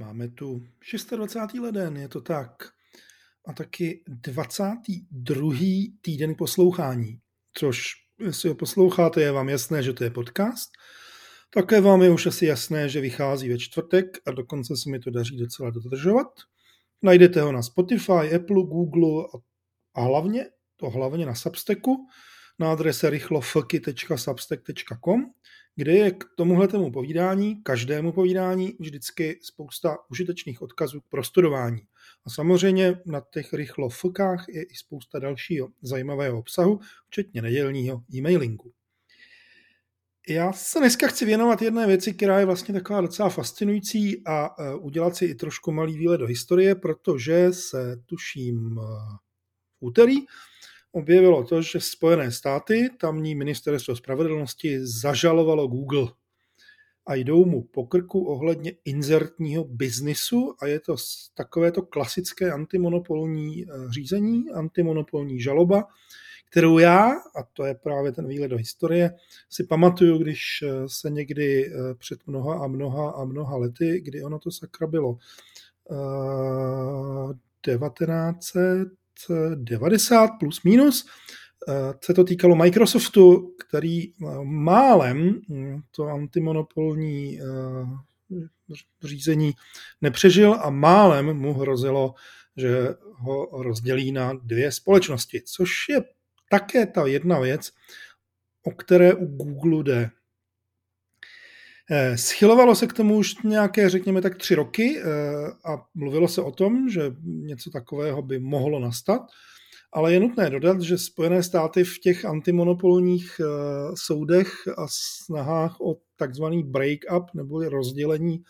Máme tu 26. leden, je to tak. A taky 22. týden poslouchání, což jestli ho posloucháte, je vám jasné, že to je podcast. Také vám je už asi jasné, že vychází ve čtvrtek a dokonce se mi to daří docela dodržovat. Najdete ho na Spotify, Apple, Google a hlavně na Substacku na adrese rychlofky.substack.com, kde je k tomuhletemu povídání, každému povídání, vždycky spousta užitečných odkazů k prostudování. A samozřejmě na těch rychlofkách je i spousta dalšího zajímavého obsahu, včetně nedělního e-mailingu. Já se dneska chci věnovat jedné věci, která je vlastně taková docela fascinující a udělat si i trošku malý výlet do historie, protože se tuším v úterý objevilo to, že Spojené státy, tamní ministerstvo spravedlnosti, zažalovalo Google a jdou mu po krku ohledně inzertního biznisu a je to takovéto klasické antimonopolní řízení, antimonopolní žaloba, kterou já, a to je právě ten výlet do historie, si pamatuju, když se někdy před mnoha lety, kdy ono to sakra bylo 1990 plus minus, se to týkalo Microsoftu, který málem to antimonopolní řízení nepřežil a málem mu hrozilo, že ho rozdělí na dvě společnosti, což je také ta jedna věc, o které u Google jde. Schylovalo se k tomu už nějaké, řekněme tak 3 roky a mluvilo se o tom, že něco takového by mohlo nastat, ale je nutné dodat, že Spojené státy v těch antimonopolních soudech a snahách o takzvaný break-up nebo rozdělení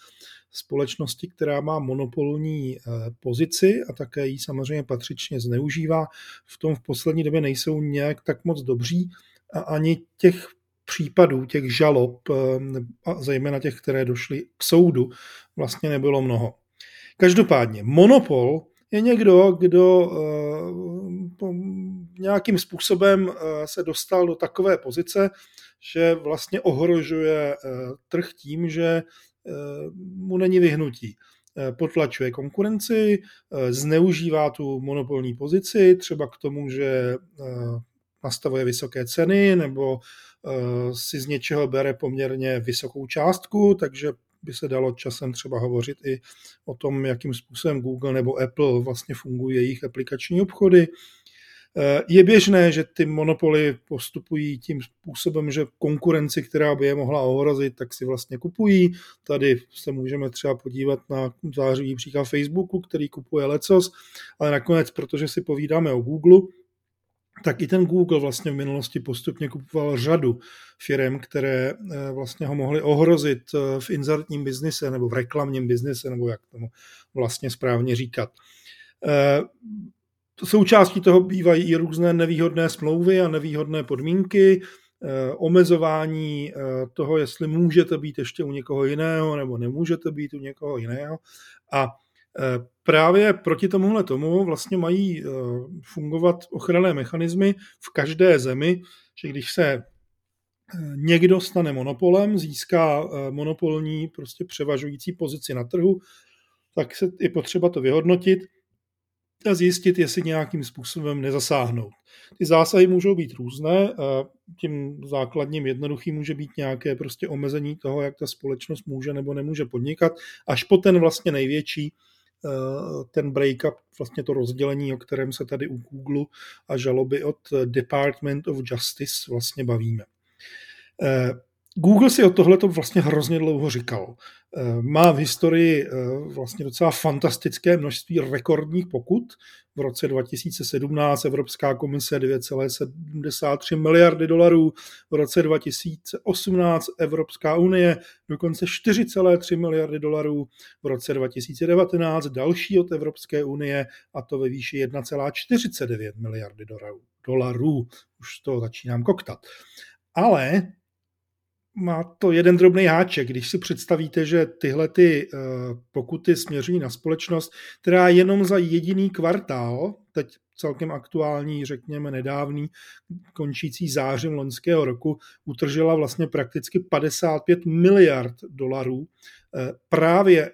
společnosti, která má monopolní pozici a také ji samozřejmě patřičně zneužívá, v tom v poslední době nejsou nějak tak moc dobří a ani těch případů, těch žalob, a zejména těch, které došly k soudu, vlastně nebylo mnoho. Každopádně monopol je někdo, kdo nějakým způsobem se dostal do takové pozice, že vlastně ohrožuje trh tím, že mu není vyhnutí. Potlačuje konkurenci, zneužívá tu monopolní pozici, třeba k tomu, že nastavuje vysoké ceny nebo si z něčeho bere poměrně vysokou částku, takže by se dalo časem třeba hovořit i o tom, jakým způsobem Google nebo Apple vlastně fungují jejich aplikační obchody. Je běžné, že ty monopoly postupují tím způsobem, že konkurenci, která by je mohla ohrozit, tak si vlastně kupují. Tady se můžeme třeba podívat na zářivý příklad Facebooku, který kupuje lecos, ale nakonec, protože si povídáme o Google, tak i ten Google vlastně v minulosti postupně kupoval řadu firem, které vlastně ho mohly ohrozit v inzertním biznise nebo v reklamním biznise, nebo jak tomu vlastně správně říkat. Součástí toho bývají i různé nevýhodné smlouvy a nevýhodné podmínky, omezování toho, jestli můžete být ještě u někoho jiného nebo nemůžete být u někoho jiného. A právě proti tomuhle tomu vlastně mají fungovat ochranné mechanismy v každé zemi, že když se někdo stane monopolem, získá monopolní prostě převažující pozici na trhu, tak se je potřeba to vyhodnotit a zjistit, jestli nějakým způsobem nezasáhnout. Ty zásahy můžou být různé, tím základním jednoduchým může být nějaké prostě omezení toho, jak ta společnost může nebo nemůže podnikat, až po ten vlastně největší, ten break-up, vlastně to rozdělení, o kterém se tady u Google a žaloby od Department of Justice vlastně bavíme. Google si o tohle to vlastně hrozně dlouho říkal. Má v historii vlastně docela fantastické množství rekordních pokut. V roce 2017 Evropská komise 9,73 miliardy dolarů, v roce 2018 Evropská unie dokonce 4,3 miliardy dolarů, v roce 2019 další od Evropské unie a to ve výši 1,49 miliardy dolarů. Už to začínám koktat. Ale má to jeden drobný háček, když si představíte, že tyhle ty pokuty směřují na společnost, která jenom za jediný kvartál, teď celkem aktuální, řekněme nedávný, končící zářím loňského roku, utržela vlastně prakticky 55 miliard dolarů právě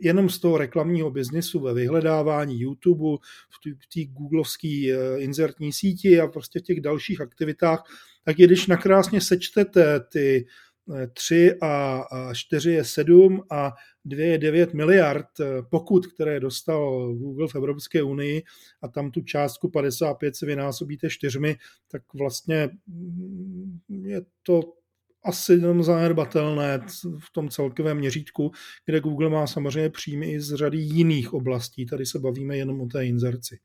jenom z toho reklamního biznesu ve vyhledávání YouTube, v té googlovské inzertní síti a prostě v těch dalších aktivitách, tak je, když nakrásně sečtete ty 3 a 4 je 7 a 2 je 9 miliard pokut, které dostal Google v Evropské unii a tam tu částku 55 se vynásobíte 4, tak vlastně je to asi jenom zanedbatelné v tom celkovém měřítku, kde Google má samozřejmě příjmy i z řady jiných oblastí. Tady se bavíme jenom o té inzerci.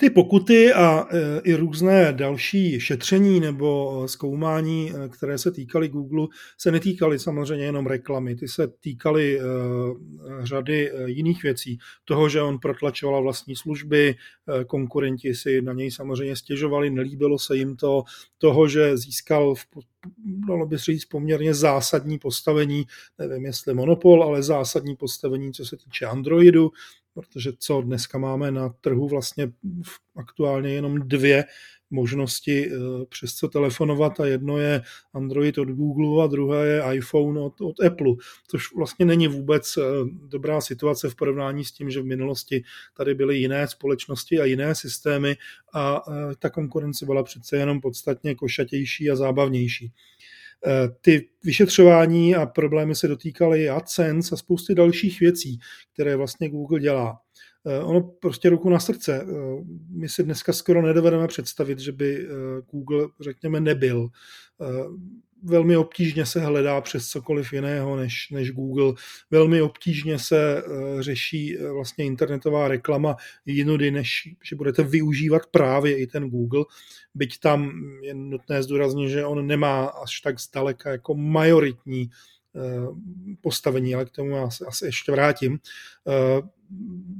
Ty pokuty a i různé další šetření nebo zkoumání, které se týkaly Google, se netýkaly samozřejmě jenom reklamy, ty se týkaly řady jiných věcí. Toho, že on protlačoval vlastní služby, konkurenti si na něj samozřejmě stěžovali, nelíbilo se jim to, toho, že získal dalo by říct poměrně zásadní postavení, nevím jestli monopol, ale zásadní postavení, co se týče Androidu, protože co dneska máme na trhu vlastně aktuálně jenom 2 možnosti přes co telefonovat a jedno je Android od Google a druhé je iPhone od Apple, což vlastně není vůbec dobrá situace v porovnání s tím, že v minulosti tady byly jiné společnosti a jiné systémy a ta konkurence byla přece jenom podstatně košatější a zábavnější. Ty vyšetřování a problémy se dotýkaly AdSense a spousty dalších věcí, které vlastně Google dělá. Ono prostě ruku na srdce. My si dneska skoro nedovedeme představit, že by Google, řekněme, nebyl. Velmi obtížně se hledá přes cokoliv jiného než Google. Velmi obtížně se řeší vlastně internetová reklama jinudy, než že budete využívat právě i ten Google. Byť tam je nutné zdůraznit, že on nemá až tak zdaleka jako majoritní postavení, ale k tomu já se asi ještě vrátím.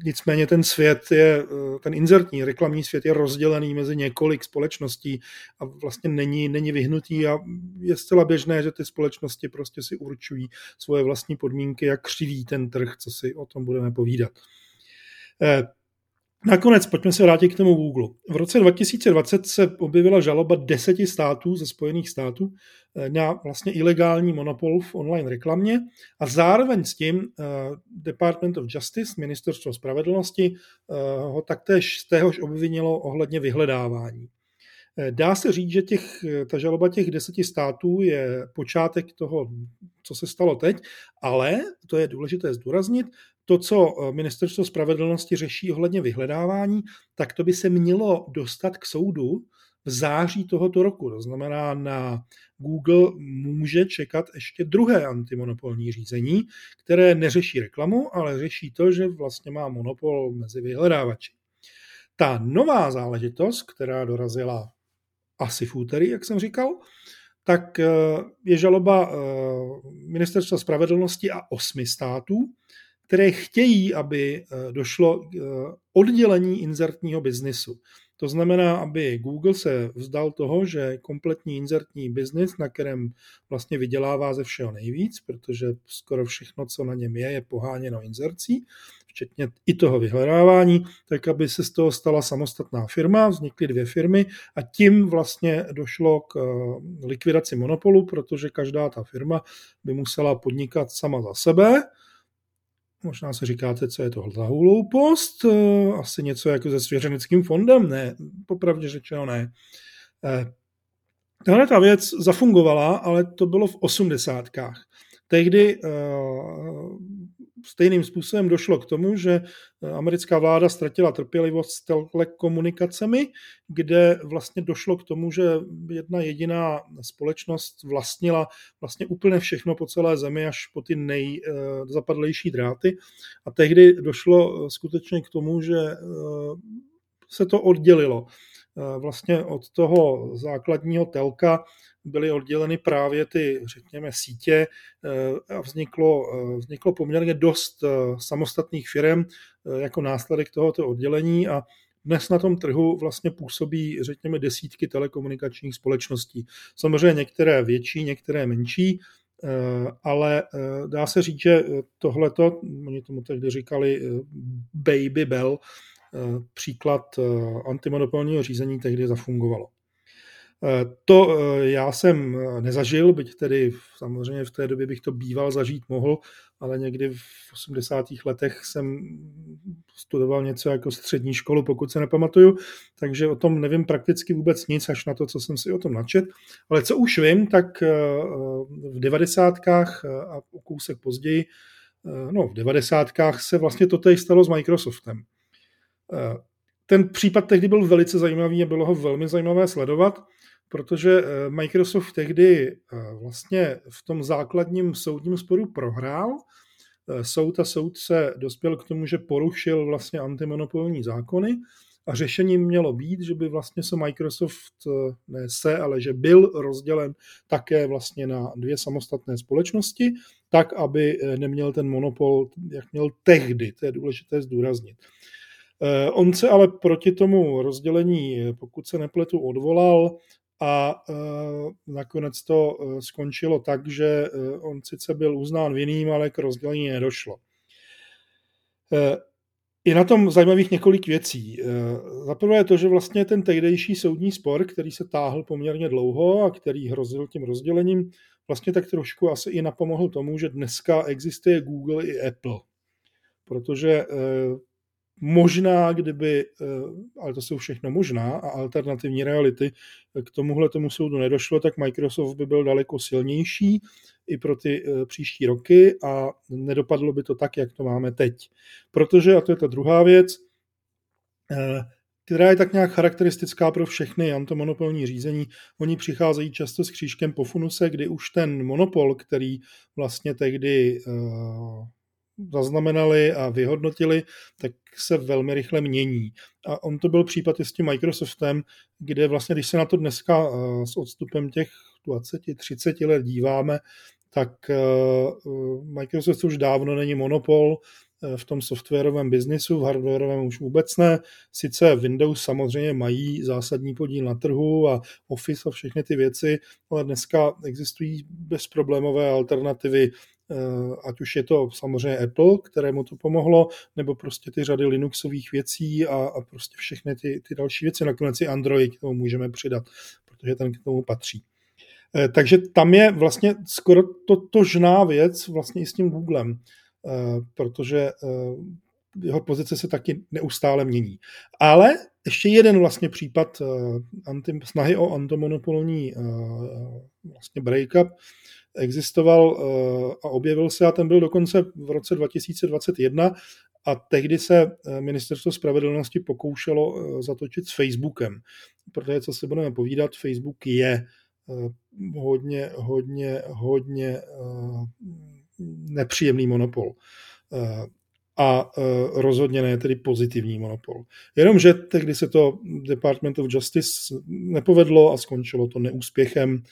Nicméně ten svět je, ten inzertní reklamní svět je rozdělený mezi několik společností a vlastně není vyhnutý a je zcela běžné, že ty společnosti prostě si určují svoje vlastní podmínky a křiví ten trh, co si o tom budeme povídat. Nakonec pojďme se vrátit k tomu Google. V roce 2020 se objevila žaloba 10 států ze Spojených států na vlastně ilegální monopol v online reklamě a zároveň s tím Department of Justice, Ministerstvo spravedlnosti, ho taktéž z téhož obvinilo ohledně vyhledávání. Dá se říct, že ta žaloba těch 10 států je počátek toho, co se stalo teď, ale, to je důležité zdůraznit, to, co Ministerstvo spravedlnosti řeší ohledně vyhledávání, tak to by se mělo dostat k soudu v září tohoto roku. To znamená, na Google může čekat ještě druhé antimonopolní řízení, které neřeší reklamu, ale řeší to, že vlastně má monopol mezi vyhledávači. Ta nová záležitost, která dorazila asi v úterý, jak jsem říkal, tak je žaloba Ministerstva spravedlnosti a 8 států, které chtějí, aby došlo k oddělení inzertního biznisu. To znamená, aby Google se vzdal toho, že kompletní inzertní biznis, na kterém vlastně vydělává ze všeho nejvíc, protože skoro všechno, co na něm je poháněno inzercí, včetně i toho vyhledávání, tak aby se z toho stala samostatná firma, vznikly 2 firmy a tím vlastně došlo k likvidaci monopolu, protože každá ta firma by musela podnikat sama za sebe. Možná se říkáte, co je to za hloupost, asi něco jako se svěřeneckým fondem, ne, popravdě řečeno ne. Tahle ta věc zafungovala, ale to bylo v 80. Tehdy stejným způsobem došlo k tomu, že americká vláda ztratila trpělivost s telekomunikacemi, kde vlastně došlo k tomu, že jedna jediná společnost vlastnila vlastně úplně všechno po celé zemi až po ty nejzapadlejší dráty. A tehdy došlo skutečně k tomu, že se to oddělilo. Vlastně od toho základního telka byly odděleny právě ty, řekněme, sítě a vzniklo poměrně dost samostatných firem jako následek tohoto oddělení a dnes na tom trhu vlastně působí, řekněme, desítky telekomunikačních společností. Samozřejmě některé větší, některé menší, ale dá se říct, že tohleto, oni tomu tehdy říkali Baby Bell, příklad antimonopolního řízení tehdy zafungovalo. To já jsem nezažil, byť tedy samozřejmě v té době bych to býval zažít mohl, ale někdy v 80. letech jsem studoval něco jako střední školu, pokud se nepamatuju, takže o tom nevím prakticky vůbec nic, až na to, co jsem si o tom načet. Ale co už vím, tak v 90. a kousek později, v 90. se vlastně to teď stalo s Microsoftem. Ten případ tehdy byl velice zajímavý a bylo ho velmi zajímavé sledovat, protože Microsoft tehdy vlastně v tom základním soudním sporu prohrál. Soud a soudce dospěl k tomu, že porušil vlastně antimonopolní zákony a řešením mělo být, že by vlastně se Microsoft, že byl rozdělen také vlastně na dvě samostatné společnosti, tak, aby neměl ten monopol, jak měl tehdy, to je důležité zdůraznit. On se ale proti tomu rozdělení, pokud se nepletu, odvolal a nakonec to skončilo tak, že on sice byl uznán vinným, ale k rozdělení nedošlo. Je na tom zajímavých několik věcí. Za prvé je to, že vlastně ten tehdejší soudní spor, který se táhl poměrně dlouho a který hrozil tím rozdělením, vlastně tak trošku asi i napomohl tomu, že dneska existuje Google i Apple. Protože možná, kdyby, ale to jsou všechno možná a alternativní reality, k tomuhle tomu soudu nedošlo, tak Microsoft by byl daleko silnější i pro ty příští roky a nedopadlo by to tak, jak to máme teď. Protože, a to je ta druhá věc, která je tak nějak charakteristická pro všechny antimonopolní řízení, oni přicházejí často s křížkem po funuse, kdy už ten monopol, který vlastně tehdy zaznamenali a vyhodnotili, tak se velmi rychle mění. A on to byl případ i s tím Microsoftem, kde vlastně, když se na to dneska s odstupem těch 20-30 let díváme, tak Microsoft už dávno není monopol v tom softwarovém biznisu, v hardwarovém už vůbec ne. Sice Windows samozřejmě mají zásadní podíl na trhu a Office a všechny ty věci, ale dneska existují bezproblémové alternativy, ať už je to samozřejmě Apple, kterému to pomohlo, nebo prostě ty řady Linuxových věcí a prostě všechny ty další věci. Nakonec i Android k tomu můžeme přidat, protože ten k tomu patří. Takže tam je vlastně skoro totožná věc vlastně i s tím Googlem, protože jeho pozice se taky neustále mění. Ale ještě jeden vlastně případ snahy o antimonopolní vlastně break-up existoval a objevil se a ten byl dokonce v roce 2021 a tehdy se Ministerstvo spravedlnosti pokoušelo zatočit s Facebookem, protože co si budeme povídat, Facebook je hodně nepříjemný monopol a rozhodně ne tedy pozitivní monopol. Jenomže tehdy se to Department of Justice nepovedlo a skončilo to neúspěchem,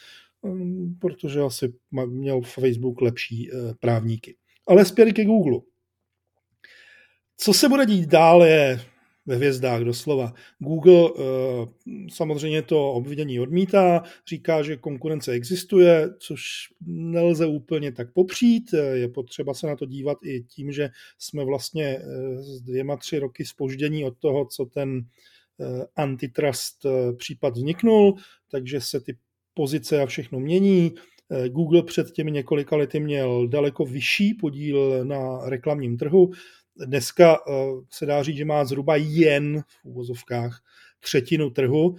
protože asi měl Facebook lepší právníky. Ale zpět ke Google. Co se bude dít dál je ve hvězdách doslova. Google samozřejmě to obvinění odmítá, říká, že konkurence existuje, což nelze úplně tak popřít. Je potřeba se na to dívat i tím, že jsme vlastně s 2-3 roky zpoždění od toho, co ten antitrust případ vzniknul, takže se ty pozice a všechno mění. Google před těmi několika lety měl daleko vyšší podíl na reklamním trhu. Dneska se dá říct, že má zhruba jen v uvozovkách 1/3 trhu,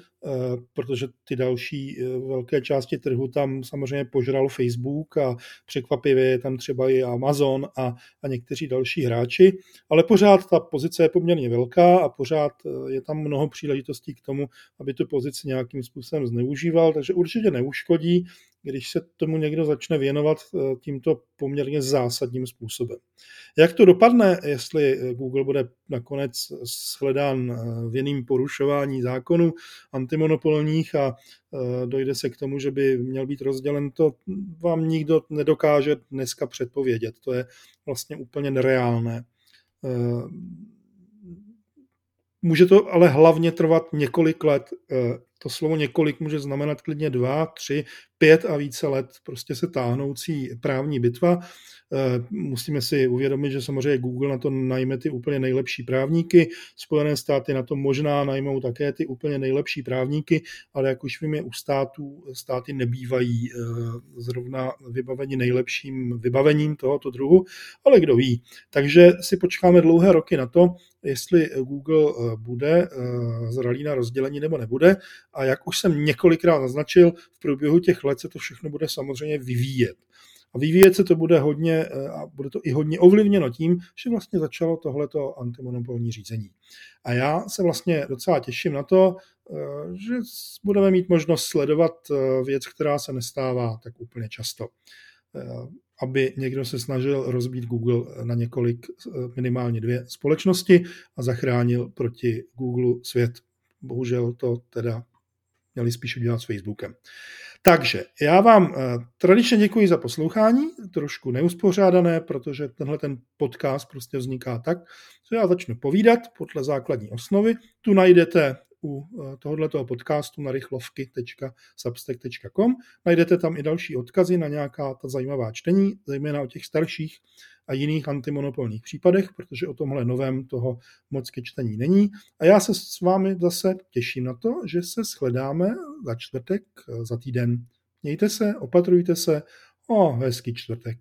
protože ty další velké části trhu tam samozřejmě požral Facebook a překvapivě je tam třeba i Amazon a někteří další hráči, ale pořád ta pozice je poměrně velká a pořád je tam mnoho příležitostí k tomu, aby tu pozici nějakým způsobem zneužíval, takže určitě neuškodí, když se tomu někdo začne věnovat tímto poměrně zásadním způsobem. Jak to dopadne, jestli Google bude nakonec shledán vinným porušování zákonů antimonopolních a dojde se k tomu, že by měl být rozdělen, to vám nikdo nedokáže dneska předpovědět. To je vlastně úplně nereálné. Může to ale hlavně trvat několik let to slovo několik může znamenat klidně 2, 3, 5 a více let prostě se táhnoucí právní bitva. Musíme si uvědomit, že samozřejmě Google na to najme ty úplně nejlepší právníky, Spojené státy na to možná najmou také ty úplně nejlepší právníky, ale jak už víme, u států státy nebývají zrovna vybaveni nejlepším vybavením tohoto druhu, ale kdo ví. Takže si počkáme dlouhé roky na to, jestli Google bude zralý na rozdělení nebo nebude. A jak už jsem několikrát naznačil, v průběhu těch let se to všechno bude samozřejmě vyvíjet. A vyvíjet se to bude hodně a bude to i hodně ovlivněno tím, že vlastně začalo tohleto antimonopolní řízení. A já se vlastně docela těším na to, že budeme mít možnost sledovat věc, která se nestává tak úplně často. Aby někdo se snažil rozbít Google na několik, minimálně 2 společnosti a zachránil proti Google svět. Bohužel to teda měli spíš udělat s Facebookem. Takže já vám tradičně děkuji za poslouchání, trošku neuspořádané, protože tenhle ten podcast prostě vzniká tak, že já začnu povídat podle základní osnovy. Tu najdete u tohoto podcastu na rychlofky.substack.com. Najdete tam i další odkazy na nějaká ta zajímavá čtení, zejména o těch starších a jiných antimonopolních případech, protože o tomhle novém toho moc ke čtení není. A já se s vámi zase těším na to, že se shledáme za čtvrtek, za týden. Mějte se, opatrujte se. Hezký čtvrtek.